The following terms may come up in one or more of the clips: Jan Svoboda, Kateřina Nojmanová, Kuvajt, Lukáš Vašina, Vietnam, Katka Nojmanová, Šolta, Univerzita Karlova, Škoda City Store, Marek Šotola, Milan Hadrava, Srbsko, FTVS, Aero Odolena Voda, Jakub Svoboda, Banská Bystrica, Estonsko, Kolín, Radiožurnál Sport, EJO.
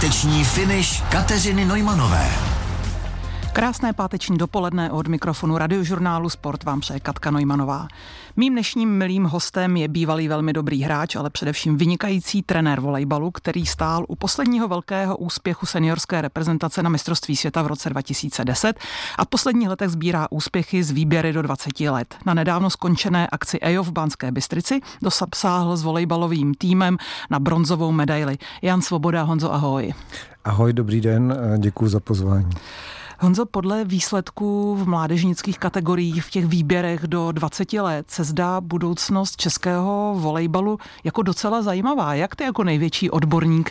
Páteční finish Kateřiny Nojmanové. Krásné páteční dopoledne od mikrofonu radiožurnálu Sport vám přeje Katka Nojmanová. Mým dnešním milým hostem je bývalý velmi dobrý hráč, ale především vynikající trenér volejbalu, který stál u posledního velkého úspěchu seniorské reprezentace na mistrovství světa v roce 2010 a v posledních letech sbírá úspěchy z výběry do 20 let. Na nedávno skončené akci EJO v Banské Bystrici dosáhl s volejbalovým týmem na bronzovou medaili. Jan Svoboda, Honzo, ahoj. Ahoj, dobrý den, děkuji za pozvání. Honzo, podle výsledků v mládežnických kategoriích v těch výběrech do 20 let se zdá budoucnost českého volejbalu jako docela zajímavá. Jak ty jako největší odborník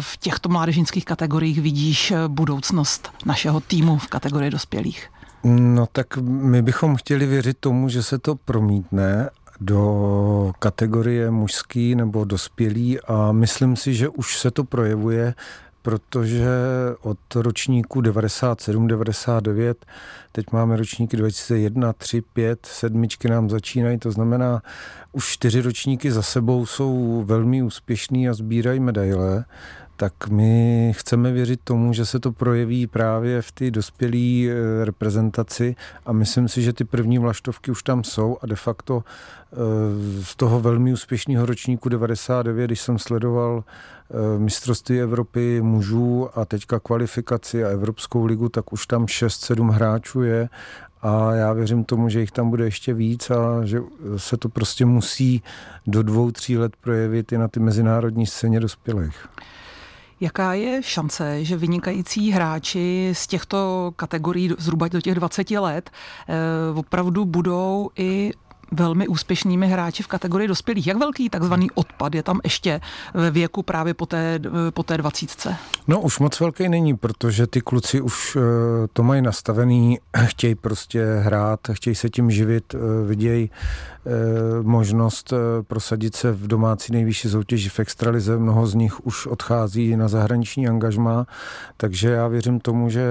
v těchto mládežnických kategoriích vidíš budoucnost našeho týmu v kategorii dospělých? No tak my bychom chtěli věřit tomu, že se to promítne do kategorie mužský nebo dospělý a myslím si, že už se to projevuje, protože od ročníku 97-99, teď máme ročníky 2001, 3, 5, sedmičky nám začínají, to znamená, už 4 ročníky za sebou jsou velmi úspěšný a sbírají medaile, tak my chceme věřit tomu, že se to projeví právě v ty dospělé reprezentaci a myslím si, že ty první vlaštovky už tam jsou a de facto z toho velmi úspěšného ročníku 99, když jsem sledoval mistrovství Evropy mužů a teďka kvalifikaci a Evropskou ligu, tak už tam 6-7 hráčů je a já věřím tomu, že jich tam bude ještě víc a že se to prostě musí do 2-3 let projevit i na ty mezinárodní scéně dospělých. Jaká je šance, že vynikající hráči z těchto kategorií zhruba do těch 20 let opravdu budou i velmi úspěšnými hráči v kategorii dospělých? Jak velký takzvaný odpad je tam ještě ve věku právě po té 20? No už moc velký není, protože ty kluci už to mají nastavený, chtějí prostě hrát, chtějí se tím živit, vidějí možnost prosadit se v domácí nejvyšší soutěži v extralize. Mnoho z nich už odchází na zahraniční angažmá, takže já věřím tomu, že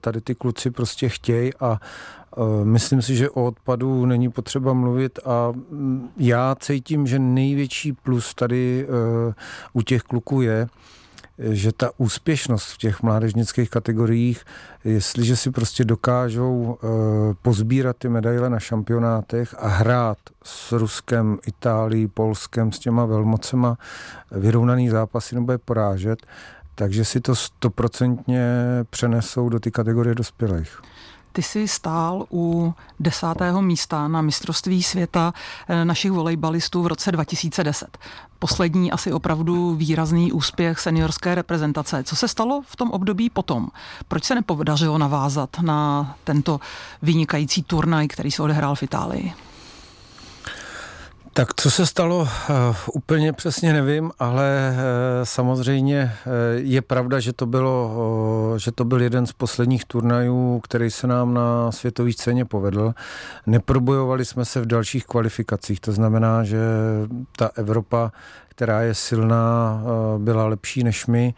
tady ty kluci prostě chtějí a myslím si, že o odpadu není potřeba mluvit a já cítím, že největší plus tady u těch kluků je, že ta úspěšnost v těch mládežnických kategoriích, jestliže si prostě dokážou pozbírat ty medaile na šampionátech a hrát s Ruskem, Itálií, Polskem, s těma velmocema vyrovnaný zápasy nebo je porážet, takže si to 100% přenesou do ty kategorie dospělých. Ty jsi stál u 10. místa na mistrovství světa našich volejbalistů v roce 2010. Poslední asi opravdu výrazný úspěch seniorské reprezentace. Co se stalo v tom období potom? Proč se nepodařilo navázat na tento vynikající turnaj, který se odehrál v Itálii? Tak co se stalo, úplně přesně nevím, ale samozřejmě je pravda, že to byl jeden z posledních turnajů, který se nám na světové scéně povedl. Neprobojovali jsme se v dalších kvalifikacích, to znamená, že ta Evropa, která je silná, byla lepší než my.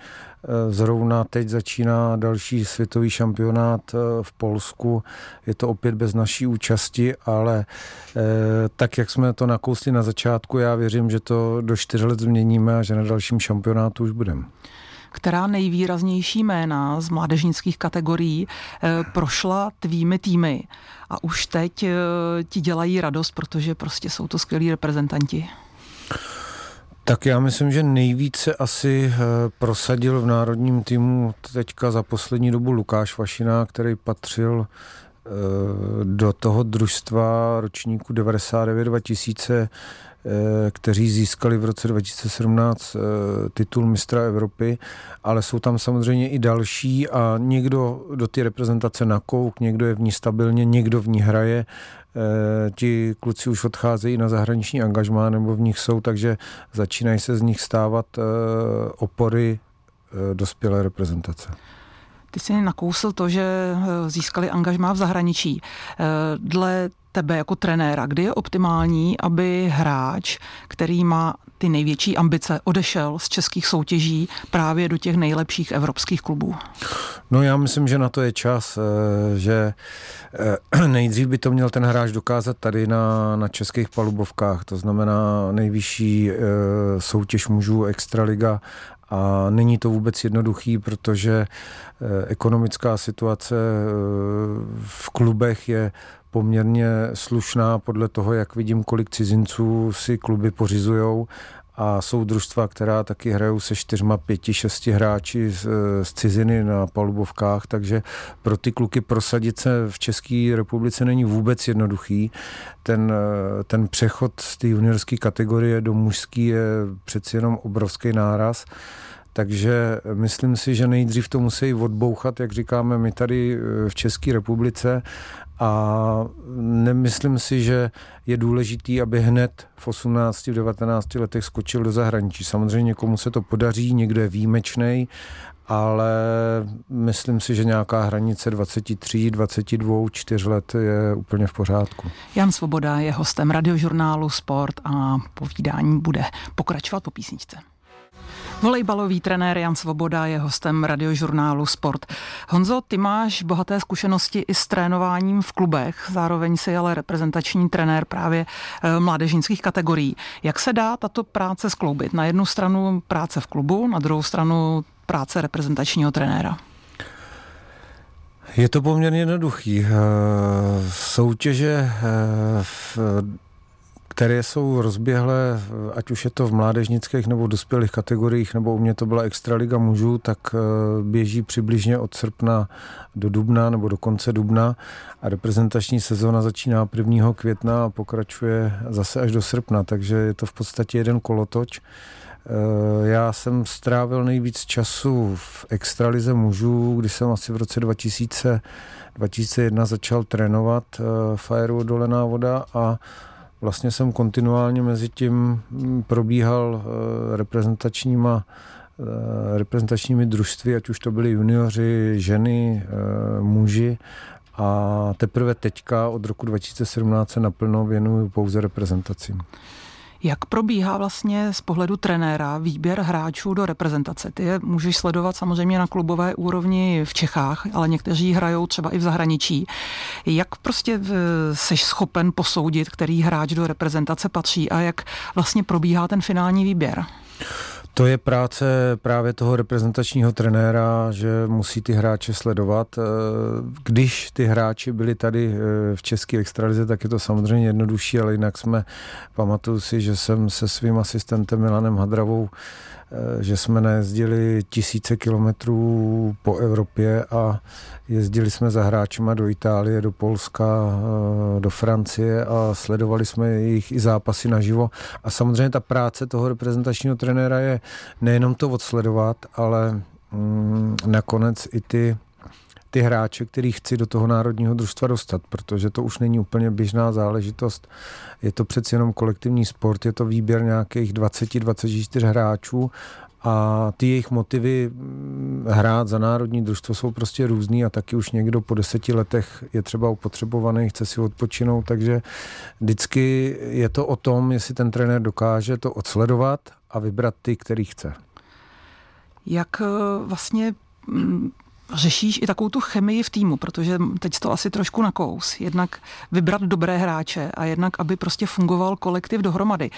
Zrovna teď začíná další světový šampionát v Polsku. Je to opět bez naší účasti, ale tak, jak jsme to nakousli na začátku, já věřím, že to do 4 let změníme a že na dalším šampionátu už budeme. Která nejvýraznější jména z mládežnických kategorií prošla tvými týmy a už teď ti dělají radost, protože prostě jsou to skvělí reprezentanti? Tak já myslím, že nejvíce asi prosadil v národním týmu teďka za poslední dobu Lukáš Vašina, který patřil do toho družstva ročníku 99-2000, kteří získali v roce 2017 titul mistra Evropy, ale jsou tam samozřejmě i další a někdo do té reprezentace nakouk, někdo je v ní stabilně, někdo v ní hraje. Ti kluci už odcházejí na zahraniční angažmá nebo v nich jsou, takže začínají se z nich stávat opory dospělé reprezentace. Ty jsi nakousl to, že získali angažmá v zahraničí. Dle tebe jako trenéra, kdy je optimální, aby hráč, který má ty největší ambice, odešel z českých soutěží právě do těch nejlepších evropských klubů? No já myslím, že na to je čas, že nejdřív by to měl ten hráč dokázat tady na českých palubovkách, to znamená nejvyšší soutěž mužů, extraliga, A není to vůbec jednoduchý, protože ekonomická situace v klubech je poměrně slušná podle toho, jak vidím, kolik cizinců si kluby pořizujou. A jsou družstva, která taky hrajou se 4, 5, 6 hráči z ciziny na palubovkách, takže pro ty kluky prosadit se v České republice není vůbec jednoduchý. Ten přechod z té juniorské kategorie do mužské je přeci jenom obrovský náraz. Takže myslím si, že nejdřív to musí odbouchat, jak říkáme my tady v České republice, a nemyslím si, že je důležitý, aby hned v 18, v 19 letech skočil do zahraničí. Samozřejmě někomu se to podaří, někdo je výjimečnej, ale myslím si, že nějaká hranice 23, 22, 4 let je úplně v pořádku. Jan Svoboda je hostem radiožurnálu Sport a povídání bude pokračovat po písničce. Volejbalový trenér Jan Svoboda je hostem radiožurnálu Sport. Honzo, ty máš bohaté zkušenosti i s trénováním v klubech, zároveň jsi ale reprezentační trenér právě mládežnických kategorií. Jak se dá tato práce skloubit? Na jednu stranu práce v klubu, na druhou stranu práce reprezentačního trenéra. Je to poměrně jednoduchý. Soutěže které jsou rozběhlé, ať už je to v mládežnických nebo dospělých kategoriích, nebo u mě to byla extraliga mužů, tak běží přibližně od srpna do dubna nebo do konce dubna a reprezentační sezóna začíná 1. května a pokračuje zase až do srpna, takže je to v podstatě jeden kolotoč. Já jsem strávil nejvíc času v extralize mužů, kdy jsem asi v roce 2001 začal trénovat v Aero Odolena Voda a vlastně jsem kontinuálně mezi tím probíhal reprezentačními družství, ať už to byli junioři, ženy, muži. A teprve teďka od roku 2017 se naplno věnuju pouze reprezentacím. Jak probíhá vlastně z pohledu trenéra výběr hráčů do reprezentace? Ty je můžeš sledovat samozřejmě na klubové úrovni v Čechách, ale někteří hrajou třeba i v zahraničí. Jak prostě seš schopen posoudit, který hráč do reprezentace patří a jak vlastně probíhá ten finální výběr? To je práce právě toho reprezentačního trenéra, že musí ty hráče sledovat. Když ty hráči byli tady v české extralize, tak je to samozřejmě jednodušší, ale jinak pamatuju si, že jsem se svým asistentem Milanem Hadravou, že jsme najezdili tisíce kilometrů po Evropě a jezdili jsme za hráčima do Itálie, do Polska, do Francie a sledovali jsme jejich i zápasy naživo. A samozřejmě ta práce toho reprezentačního trenéra je nejenom to odsledovat, ale nakonec i ty hráče, který chci do toho národního družstva dostat, protože to už není úplně běžná záležitost. Je to přeci jenom kolektivní sport, je to výběr nějakých 20-24 hráčů a ty jejich motivy hrát za národní družstvo jsou prostě různý a taky už někdo po 10 letech je třeba upotřebovaný, chce si odpočinout, takže vždycky je to o tom, jestli ten trenér dokáže to odsledovat a vybrat ty, který chce. Jak vlastně řešíš i takovou tu chemii v týmu, protože teď to asi trošku nakous. Jednak vybrat dobré hráče a jednak, aby prostě fungoval kolektiv dohromady.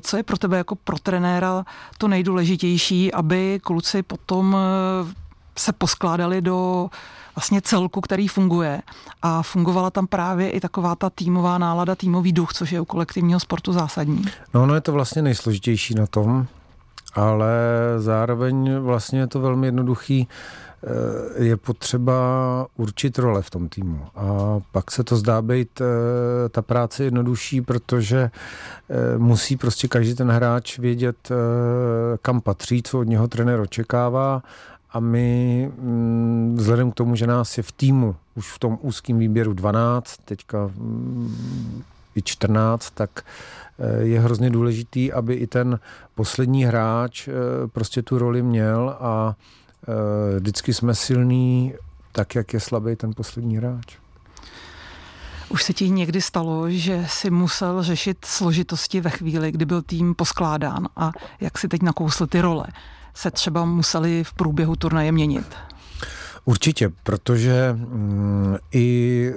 Co je pro tebe jako pro trenéra to nejdůležitější, aby kluci potom se poskládali do vlastně celku, který funguje a fungovala tam právě i taková ta týmová nálada, týmový duch, což je u kolektivního sportu zásadní? No ono je to vlastně nejsložitější na tom, ale zároveň vlastně je to velmi jednoduchý. Je potřeba určit role v tom týmu. A pak se to zdá být ta práce jednodušší, protože musí prostě každý ten hráč vědět, kam patří, co od něho trenér očekává. A my, vzhledem k tomu, že nás je v týmu už v tom úzkém výběru 12, teďka i 14, tak je hrozně důležitý, aby i ten poslední hráč prostě tu roli měl a vždycky jsme silní, tak jak je slabý ten poslední hráč. Už se ti někdy stalo, že si musel řešit složitosti ve chvíli, kdy byl tým poskládán a jak si teď nakousl ty role? Se třeba museli v průběhu turnaje měnit? Určitě, protože i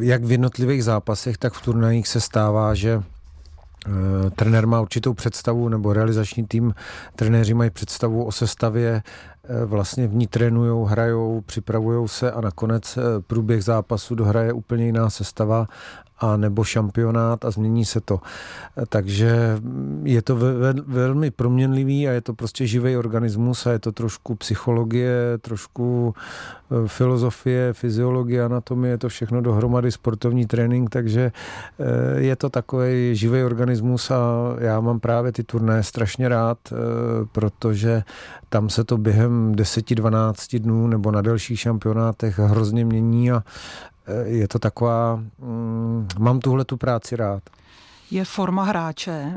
jak v jednotlivých zápasech, tak v turnajích se stává, že trenér má určitou představu, nebo realizační tým, trenéři mají představu o sestavě, vlastně v ní trénujou, hrajou, připravujou se a nakonec průběh zápasu dohraje úplně jiná sestava a nebo šampionát a změní se to. Takže je to velmi proměnlivý a je to prostě živý organismus a je to trošku psychologie, trošku filozofie, fyziologie, anatomie, je to všechno dohromady, sportovní trénink, takže je to takový živý organismus a já mám právě ty turnaje strašně rád, protože tam se to během 10-12 dnů nebo na delších šampionátech hrozně mění a je to taková, mám tuhle tu práci rád. Je forma hráče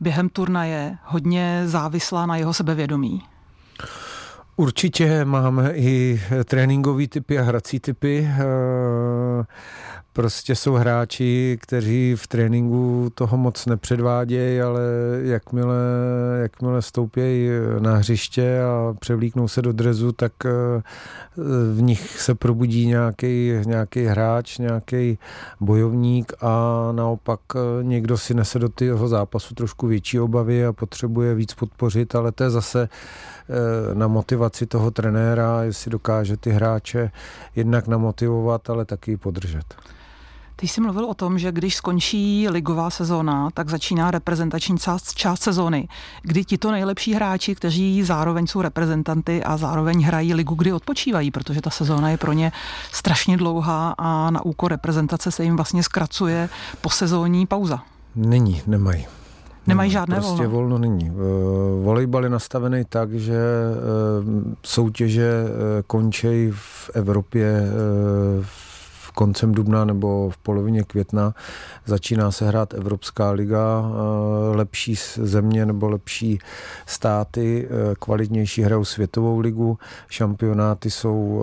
během turnaje hodně závislá na jeho sebevědomí? Určitě máme i tréninkový typy a hrací typy. Prostě jsou hráči, kteří v tréninku toho moc nepředvádějí, ale jakmile stoupějí na hřiště a převlíknou se do drezu, tak v nich se probudí nějaký hráč, nějaký bojovník a naopak někdo si nese do toho zápasu trošku větší obavy a potřebuje víc podpořit, ale to je zase na motivaci toho trenéra, jestli dokáže ty hráče jednak namotivovat, ale taky podržet. Ty jsi mluvil o tom, že když skončí ligová sezóna, tak začíná reprezentační část sezóny, kdy tito nejlepší hráči, kteří zároveň jsou reprezentanty a zároveň hrají ligu, kdy odpočívají, protože ta sezóna je pro ně strašně dlouhá a na úkor reprezentace se jim vlastně zkracuje posezónní pauza. Nemají. Nemají žádné volno? Prostě volno není. Volejbal je nastavený tak, že soutěže končí v Evropě koncem dubna nebo v polovině května, začíná se hrát Evropská liga, lepší země nebo lepší státy, kvalitnější hrajou světovou ligu, šampionáty jsou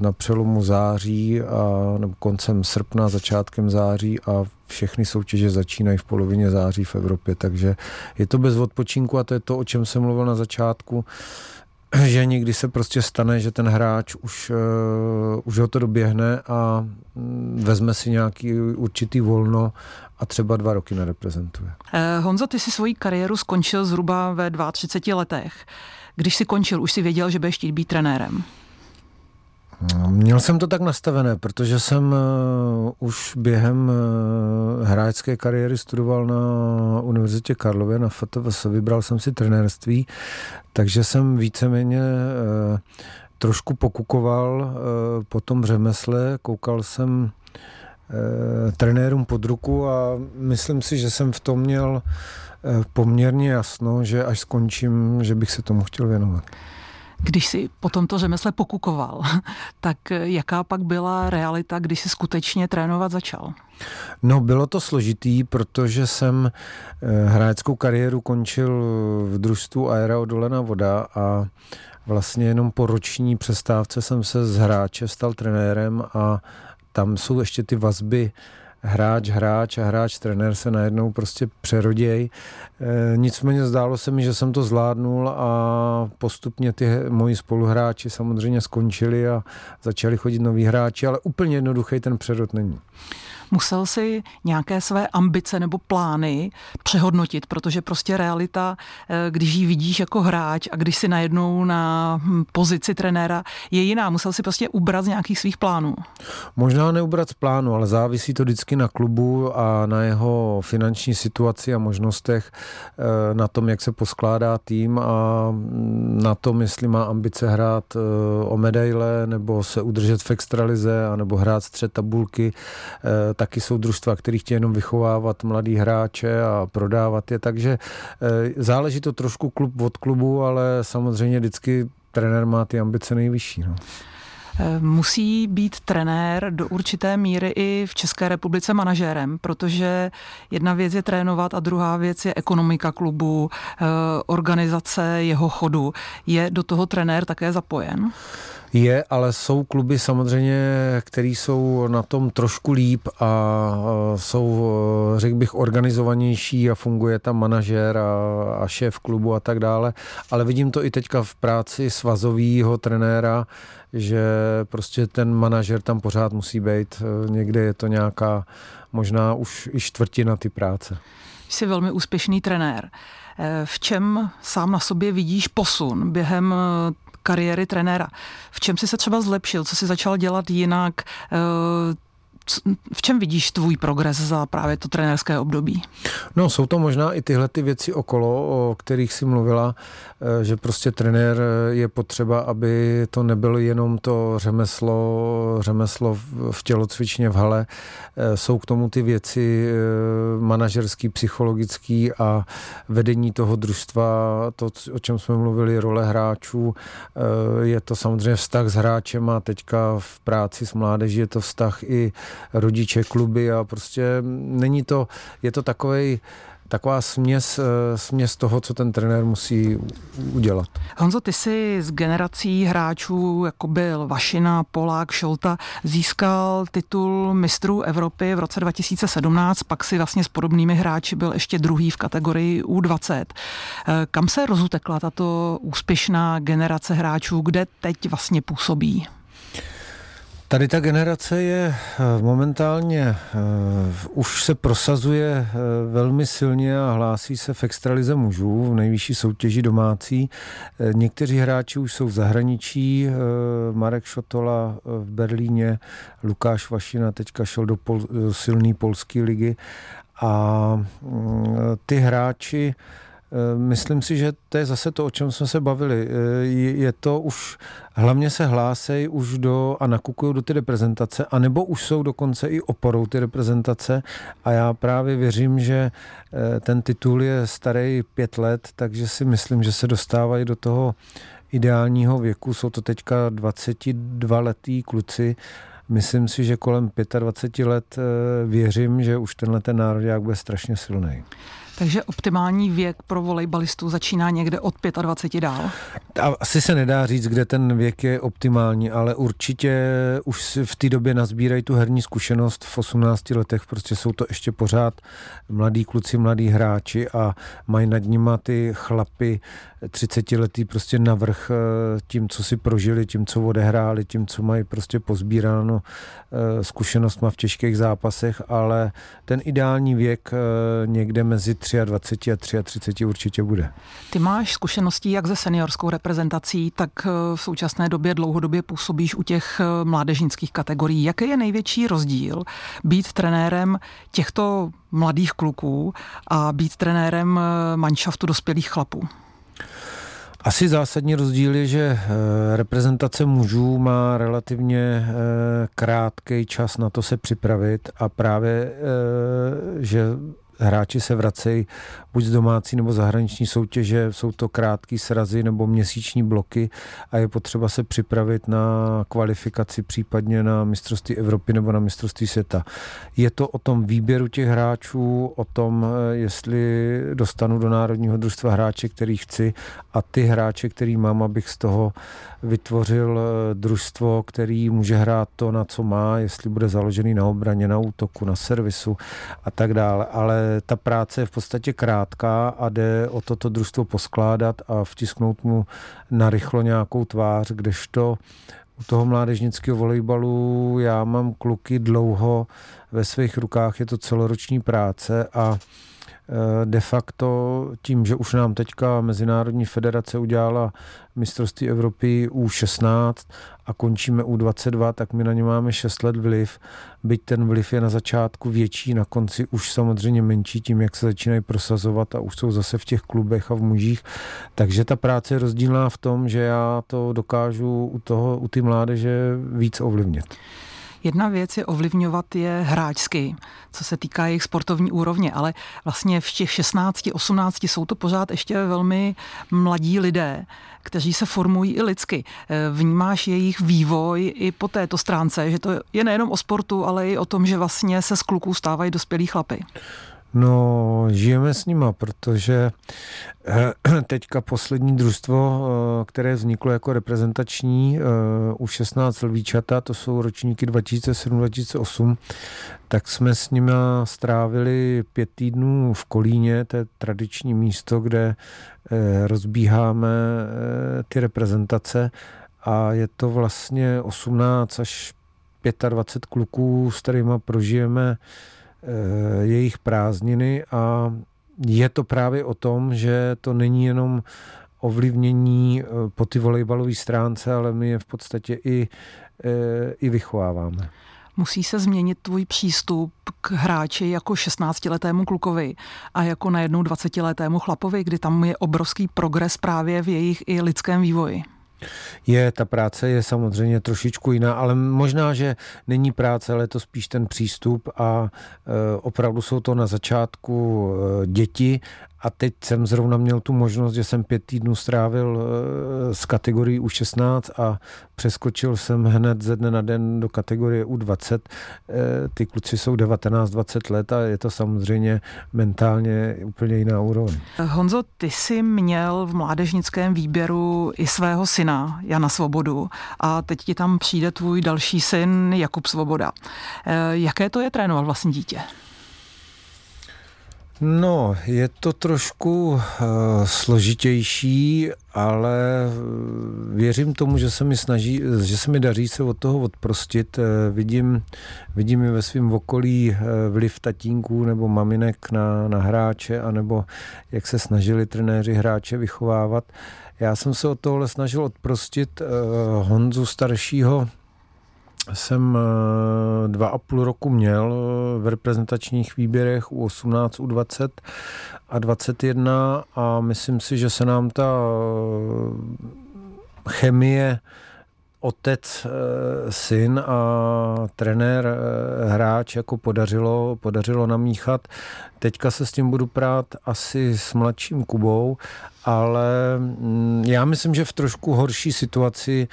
na přelomu září a nebo koncem srpna, začátkem září a všechny soutěže začínají v polovině září v Evropě, takže je to bez odpočinku a to je to, o čem jsem mluvil na začátku, že někdy se prostě stane, že ten hráč už ho to doběhne a vezme si nějaký určitý volno a třeba 2 roky nereprezentuje. Honzo, ty si svoji kariéru skončil zhruba ve 32 letech. Když si končil, už si věděl, že budeš chtít být trenérem? Měl jsem to tak nastavené, protože jsem už během hráčské kariéry studoval na Univerzitě Karlově, na FTVS, vybral jsem si trenérství, takže jsem víceméně trošku pokukoval po tom řemesle, koukal jsem trenérům pod ruku a myslím si, že jsem v tom měl poměrně jasno, že až skončím, že bych se tomu chtěl věnovat. Když jsi po tomto řemesle pokukoval, tak jaká pak byla realita, když jsi skutečně trénovat začal? No, bylo to složitý, protože jsem hráčskou kariéru končil v družstvu Aero Odolena Voda a vlastně jenom po roční přestávce jsem se z hráče stal trenérem a tam jsou ještě ty vazby hráč a hráč-trenér se najednou prostě přeroděj. Nicméně zdálo se mi, že jsem to zvládnul a postupně ty moji spoluhráči samozřejmě skončili a začali chodit noví hráči, ale úplně jednoduchý ten přerod není. Musel si nějaké své ambice nebo plány přehodnotit, protože prostě realita, když ji vidíš jako hráč a když si najednou na pozici trenéra, je jiná. Musel si prostě ubrat z nějakých svých plánů. Možná neubrat z plánu, ale závisí to vždycky na klubu a na jeho finanční situaci a možnostech, na tom, jak se poskládá tým a na tom, jestli má ambice hrát o medaile nebo se udržet v extralize anebo hrát střed tabulky. Taky jsou družstva, který chtějí jenom vychovávat mladý hráče a prodávat je, takže záleží to trošku klub od klubu, ale samozřejmě vždycky trenér má ty ambice nejvyšší. No. Musí být trenér do určité míry i v České republice manažérem, protože jedna věc je trénovat a druhá věc je ekonomika klubu, organizace jeho chodu. Je do toho trenér také zapojen? Je, ale jsou kluby samozřejmě, který jsou na tom trošku líp a jsou, řekl bych, organizovanější a funguje tam manažer a šéf klubu a tak dále. Ale vidím to i teďka v práci svazovýho trenéra, že prostě ten manažer tam pořád musí být. Někde je to nějaká možná už i čtvrtina ty práce. jsi velmi úspěšný trenér. V čem sám na sobě vidíš posun během kariéry trenéra? V čem jsi se třeba zlepšil? Co jsi začal dělat jinak? V čem vidíš tvůj progres za právě to trenérské období? No, jsou to možná i tyhle ty věci okolo, o kterých jsi mluvila, že prostě trenér je potřeba, aby to nebylo jenom to řemeslo v tělocvičně, v hale. Jsou k tomu ty věci manažerský, psychologický a vedení toho družstva, to, o čem jsme mluvili, role hráčů. Je to samozřejmě vztah s hráčem a teďka v práci s mládeží je to vztah i rodiče, kluby a prostě není to, je to taková směs toho, co ten trenér musí udělat. Honzo, ty jsi z generací hráčů, jako byl Vašina, Polák, Šolta, získal titul mistrů Evropy v roce 2017, pak si vlastně s podobnými hráči byl ještě druhý v kategorii U20. Kam se rozutekla tato úspěšná generace hráčů, kde teď vlastně působí? Tady ta generace je momentálně, už se prosazuje velmi silně a hlásí se v extralize mužů, v nejvyšší soutěži domácí. Někteří hráči už jsou v zahraničí, Marek Šotola v Berlíně, Lukáš Vašina teďka šel do silné polské ligy a ty hráči, myslím si, že to je zase to, o čem jsme se bavili. Je to už, hlavně se hlásejí už a nakukují do ty reprezentace, anebo už jsou dokonce i oporou ty reprezentace a já právě věřím, že ten titul je starý 5 let, takže si myslím, že se dostávají do toho ideálního věku. Jsou to teďka 22letí kluci. Myslím si, že kolem 25 let věřím, že už tenhle ten národák bude strašně silný. Takže optimální věk pro volejbalistů začíná někde od 25 dál? Asi se nedá říct, kde ten věk je optimální, ale určitě už v té době nazbírají tu herní zkušenost v 18 letech, prostě jsou to ještě pořád mladí kluci, mladí hráči a mají nad nima ty chlapy 30letý prostě navrch tím, co si prožili, tím, co odehráli, tím, co mají prostě pozbíráno zkušenostma v těžkých zápasech, ale ten ideální věk někde mezi 23 a 33 určitě bude. Ty máš zkušenosti jak ze seniorskou reprezentací, tak v současné době dlouhodobě působíš u těch mládežnických kategorií. Jaký je největší rozdíl být trenérem těchto mladých kluků a být trenérem manšaftu dospělých chlapů? Asi zásadní rozdíl je, že reprezentace mužů má relativně krátký čas na to se připravit a právě, že hráči se vracejí buď z domácí nebo zahraniční soutěže, jsou to krátké srazy nebo měsíční bloky a je potřeba se připravit na kvalifikaci, případně na mistrovství Evropy nebo na mistrovství světa. Je to o tom výběru těch hráčů, o tom, jestli dostanu do národního družstva hráče, který chci a ty hráče, který mám, abych z toho vytvořil družstvo, který může hrát to, na co má, jestli bude založený na obraně, na útoku, na servisu a tak dále. Ale ta práce je v podstatě krátká a jde o toto družstvo poskládat a vtisknout mu narychlo nějakou tvář, kdežto u toho mládežnického volejbalu já mám kluky dlouho ve svých rukách, je to celoroční práce a de facto tím, že už nám teďka Mezinárodní federace udělala mistrovství Evropy U16 a končíme U22, tak my na ně máme 6 let vliv, byť ten vliv je na začátku větší, na konci už samozřejmě menší tím, jak se začínají prosazovat a už jsou zase v těch klubech a v mužích. Takže ta práce je rozdílná v tom, že já to dokážu u té mládeže víc ovlivnit. Jedna věc je ovlivňovat je hráčsky, co se týká jejich sportovní úrovně, ale vlastně v těch 16-18 jsou to pořád ještě velmi mladí lidé, kteří se formují i lidsky. Vnímáš jejich vývoj i po této stránce, že to je nejenom o sportu, ale i o tom, že vlastně se z kluků stávají dospělí chlapy? No, žijeme s nima, protože teďka poslední družstvo, které vzniklo jako reprezentační U16 Lvíčata, to jsou ročníky 2007-2008, tak jsme s nima strávili 5 týdnů v Kolíně, to je tradiční místo, kde rozbíháme ty reprezentace a je to vlastně 18 až 25 kluků, s kterýma prožijeme jejich prázdniny a je to právě o tom, že to není jenom ovlivnění po ty volejbalové stránce, ale my je v podstatě i vychováváme. Musí se změnit tvůj přístup k hráči jako 16-letému klukovi a jako najednou 20-letému chlapovi, kdy tam je obrovský progres právě v jejich i lidském vývoji? Ta práce je samozřejmě trošičku jiná, ale možná, že není práce, ale je to spíš ten přístup a opravdu jsou to na začátku děti. A teď jsem zrovna měl tu možnost, že jsem 5 týdnů strávil z kategorii U16 a přeskočil jsem hned ze dne na den do kategorie U20. Ty kluci jsou 19-20 let a je to samozřejmě mentálně úplně jiná úroveň. Honzo, ty jsi měl v mládežnickém výběru i svého syna Jana Svobodu a teď ti tam přijde tvůj další syn Jakub Svoboda. Jaké to je trénovat vlastní dítě? No, je to trošku složitější, ale věřím tomu, že se mi daří se od toho odprostit. Vidím i ve svém okolí vliv tatínků nebo maminek na hráče, anebo jak se snažili trenéři hráče vychovávat. Já jsem se od tohohle snažil odprostit. Honzu staršího jsem 2,5 roku měl v reprezentačních výběrech U18, U20 a U21 a myslím si, že se nám ta chemie otec, syn a trenér, hráč jako podařilo namíchat. Teďka se s tím budu prát asi s mladším Kubou, ale já myslím, že v trošku horší situaci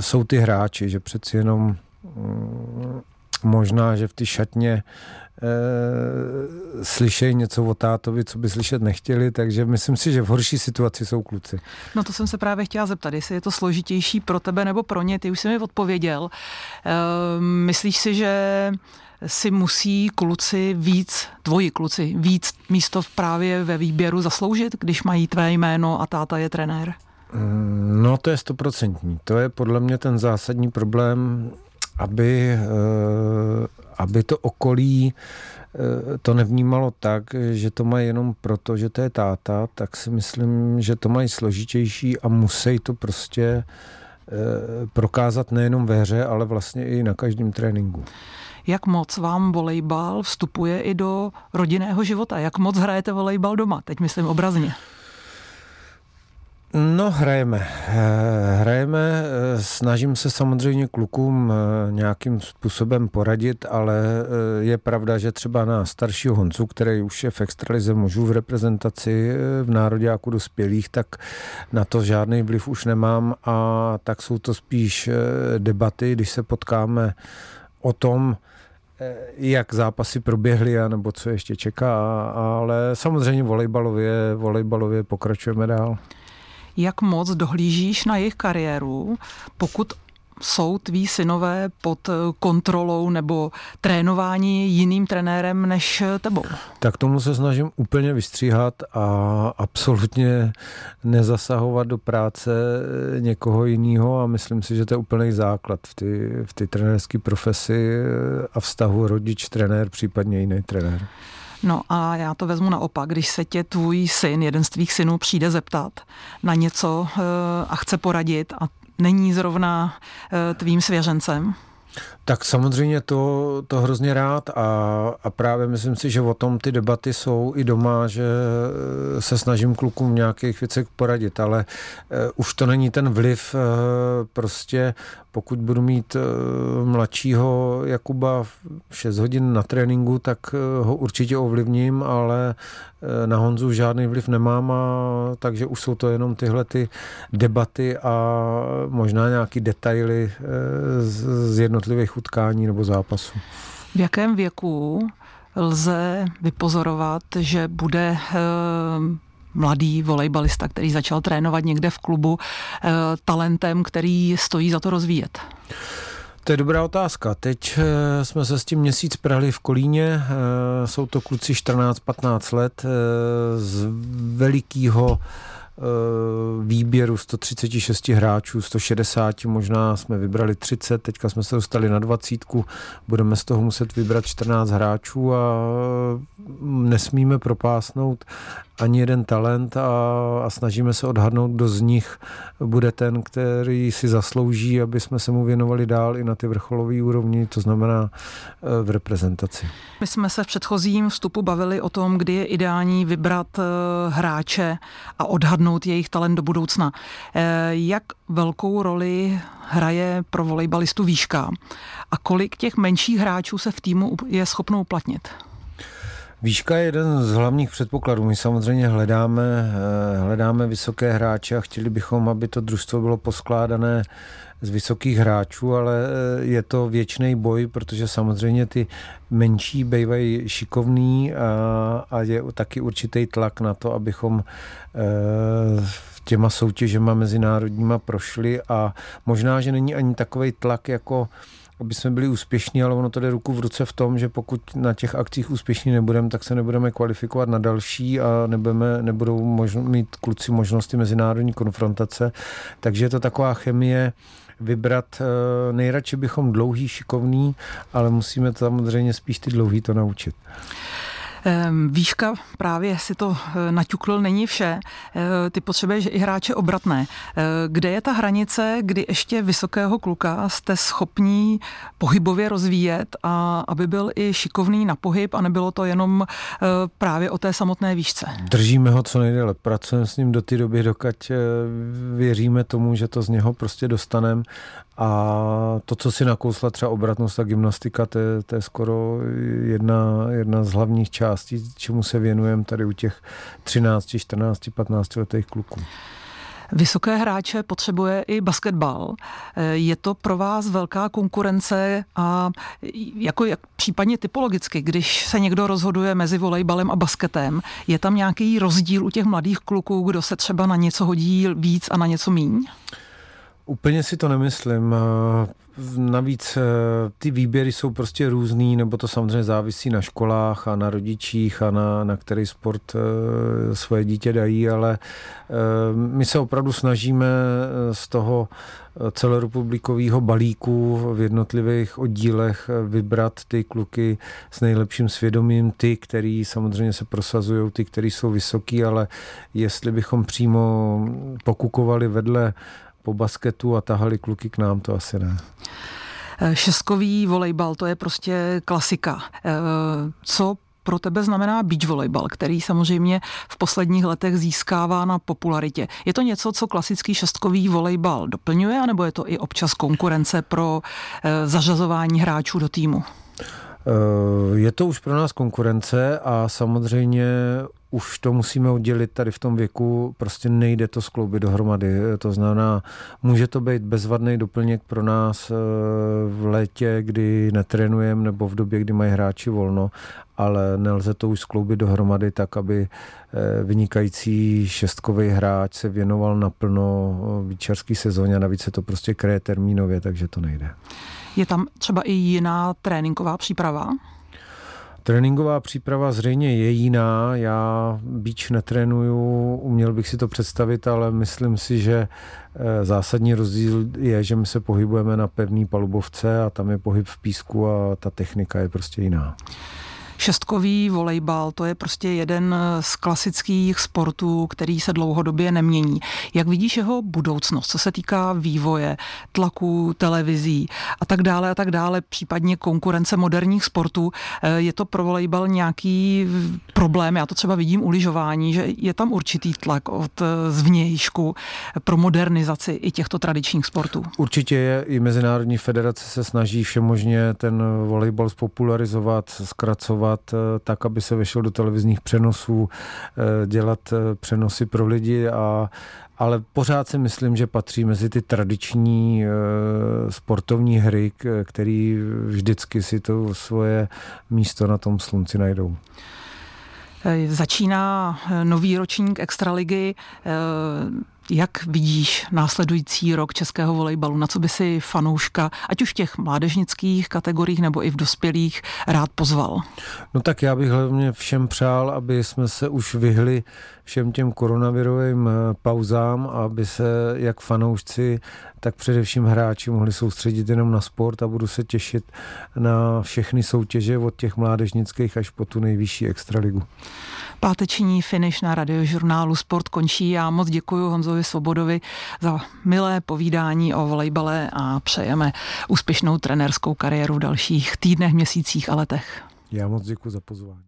jsou ty hráči, že přeci jenom možná, že v ty šatně slyšejí něco o tátovi, co by slyšet nechtěli, takže myslím si, že v horší situaci jsou kluci. No to jsem se právě chtěla zeptat, jestli je to složitější pro tebe nebo pro ně, ty už jsi mi odpověděl. Myslíš si, že si musí tvoji kluci víc místo právě ve výběru zasloužit, když mají tvé jméno a táta je trenér? No to je 100%. To je podle mě ten zásadní problém, aby to okolí to nevnímalo tak, že to mají jenom proto, že to je táta, tak si myslím, že to mají složitější a musí to prostě prokázat nejenom ve hře, ale vlastně i na každém tréninku. Jak moc vám volejbal vstupuje i do rodinného života? Jak moc hrajete volejbal doma? Teď myslím obrazně. No, hrajeme, snažím se samozřejmě klukům nějakým způsobem poradit, ale je pravda, že třeba na staršího Honcu, který už je v extralize mužů v reprezentaci v nároďáku dospělých, tak na to žádný vliv už nemám a tak jsou to spíš debaty, když se potkáme o tom, jak zápasy proběhly, nebo co ještě čeká, ale samozřejmě volejbalově pokračujeme dál. Jak moc dohlížíš na jejich kariéru, pokud jsou tví synové pod kontrolou nebo trénování jiným trenérem než tebou? Tak tomu se snažím úplně vystříhat a absolutně nezasahovat do práce někoho jiného a myslím si, že to je úplný základ v ty trenérské profesi a vztahu rodič-trenér, případně jiný trenér. No a já to vezmu naopak, když se tě tvůj syn, jeden z tvých synů přijde zeptat na něco a chce poradit a není zrovna tvým svěřencem. Tak samozřejmě to hrozně rád a právě myslím si, že o tom ty debaty jsou i doma, že se snažím klukům nějakých věcech poradit, ale už to není ten vliv, prostě pokud budu mít mladšího Jakuba 6 hodin na tréninku, tak ho určitě ovlivním, ale na Honzu žádný vliv nemám, takže už jsou to jenom tyhle ty debaty a možná nějaký detaily z jednotlivých utkání nebo zápasů. V jakém věku lze vypozorovat, že bude mladý volejbalista, který začal trénovat někde v klubu, talentem, který stojí za to rozvíjet? To je dobrá otázka. Teď jsme se s tím měsíc prahli v Kolíně. Jsou to kluci 14-15 let z velikého výběru 136 hráčů, 160, možná jsme vybrali 30, teďka jsme se dostali na 20, budeme z toho muset vybrat 14 hráčů a nesmíme propásnout ani jeden talent a snažíme se odhadnout, kdo z nich bude ten, který si zaslouží, aby jsme se mu věnovali dál i na ty vrcholové úrovni, to znamená v reprezentaci. My jsme se v předchozím vstupu bavili o tom, kdy je ideální vybrat hráče a odhadnout jejich talent do budoucna. Jak velkou roli hraje pro volejbalistu výška a kolik těch menších hráčů se v týmu je schopno uplatnit? Výška je jeden z hlavních předpokladů. My samozřejmě hledáme vysoké hráče a chtěli bychom, aby to družstvo bylo poskládané z vysokých hráčů, ale je to věčný boj, protože samozřejmě ty menší bývají šikovní a je taky určitý tlak na to, abychom těma soutěžema mezinárodníma prošli a možná, že není ani takovej tlak jako aby jsme byli úspěšní, ale ono to jde ruku v ruce v tom, že pokud na těch akcích úspěšní nebudeme, tak se nebudeme kvalifikovat na další a nebudou mít kluci možnosti mezinárodní konfrontace. Takže je to taková chemie vybrat. Nejradši bychom dlouhý, šikovný, ale musíme samozřejmě spíš ty dlouhý to naučit. Výška právě si to naťukl, není vše. Ty potřebuješ i hráče obratné. Kde je ta hranice, kdy ještě vysokého kluka jste schopní pohybově rozvíjet a aby byl i šikovný na pohyb a nebylo to jenom právě o té samotné výšce? Držíme ho co nejdéle. Pracujeme s ním do té doby, dokud věříme tomu, že to z něho prostě dostaneme. A to, co si nakousla třeba obratnost a gymnastika, to je skoro jedna z hlavních částí, čemu se věnujeme tady u těch 13, 14, 15 letých kluků. Vysoké hráče potřebuje i basketbal. Je to pro vás velká konkurence a jak případně typologicky, když se někdo rozhoduje mezi volejbalem a basketem, je tam nějaký rozdíl u těch mladých kluků, kdo se třeba na něco hodí víc a na něco míň? Úplně si to nemyslím. Navíc ty výběry jsou prostě různý, nebo to samozřejmě závisí na školách a na rodičích a na který sport svoje dítě dají, ale my se opravdu snažíme z toho celorepublikového balíku v jednotlivých oddílech vybrat ty kluky s nejlepším svědomím, ty, který samozřejmě se prosazují, ty, který jsou vysoký, ale jestli bychom přímo pokukovali vedle po basketu a tahali kluky k nám, to asi ne. Šestkový volejbal, to je prostě klasika. Co pro tebe znamená beach volejbal, který samozřejmě v posledních letech získává na popularitě? Je to něco, co klasický šestkový volejbal doplňuje, anebo je to i občas konkurence pro zařazování hráčů do týmu? Je to už pro nás konkurence a samozřejmě už to musíme oddělit tady v tom věku, prostě nejde to skloubit dohromady. To znamená, může to být bezvadný doplněk pro nás v létě, kdy netrénujeme nebo v době, kdy mají hráči volno, ale nelze to už skloubit dohromady tak, aby vynikající šestkový hráč se věnoval naplno výčarský sezóně a navíc se to prostě kryje termínově, takže to nejde. Je tam třeba i jiná tréninková příprava? Tréninková příprava zřejmě je jiná, já beach netrénuju, uměl bych si to představit, ale myslím si, že zásadní rozdíl je, že my se pohybujeme na pevný palubovce a tam je pohyb v písku a ta technika je prostě jiná. Šestkový volejbal, to je prostě jeden z klasických sportů, který se dlouhodobě nemění. Jak vidíš jeho budoucnost, co se týká vývoje, tlaku, televizí a tak dále, případně konkurence moderních sportů? Je to pro volejbal nějaký problém? Já to třeba vidím u lyžování, že je tam určitý tlak od zvnějšku pro modernizaci i těchto tradičních sportů. Určitě je, i Mezinárodní federace se snaží všemožně ten volejbal spopularizovat, zkracovat, tak, aby se vešel do televizních přenosů, dělat přenosy pro lidi, ale pořád si myslím, že patří mezi ty tradiční sportovní hry, který vždycky si to svoje místo na tom slunci najdou. Začíná nový ročník Extraligy. Jak vidíš následující rok českého volejbalu? Na co by si fanouška, ať už v těch mládežnických kategoriích nebo i v dospělých, rád pozval? No tak já bych hlavně všem přál, aby jsme se už vyhli všem těm koronavirovým pauzám a aby se jak fanoušci, tak především hráči mohli soustředit jenom na sport, a budu se těšit na všechny soutěže od těch mládežnických až po tu nejvyšší extraligu. Páteční finish na Radiožurnálu Sport končí. Já moc děkuji Honzovi Svobodovi za milé povídání o volejbale a přejeme úspěšnou trenérskou kariéru v dalších týdnech, měsících a letech. Já moc děkuji za pozvání.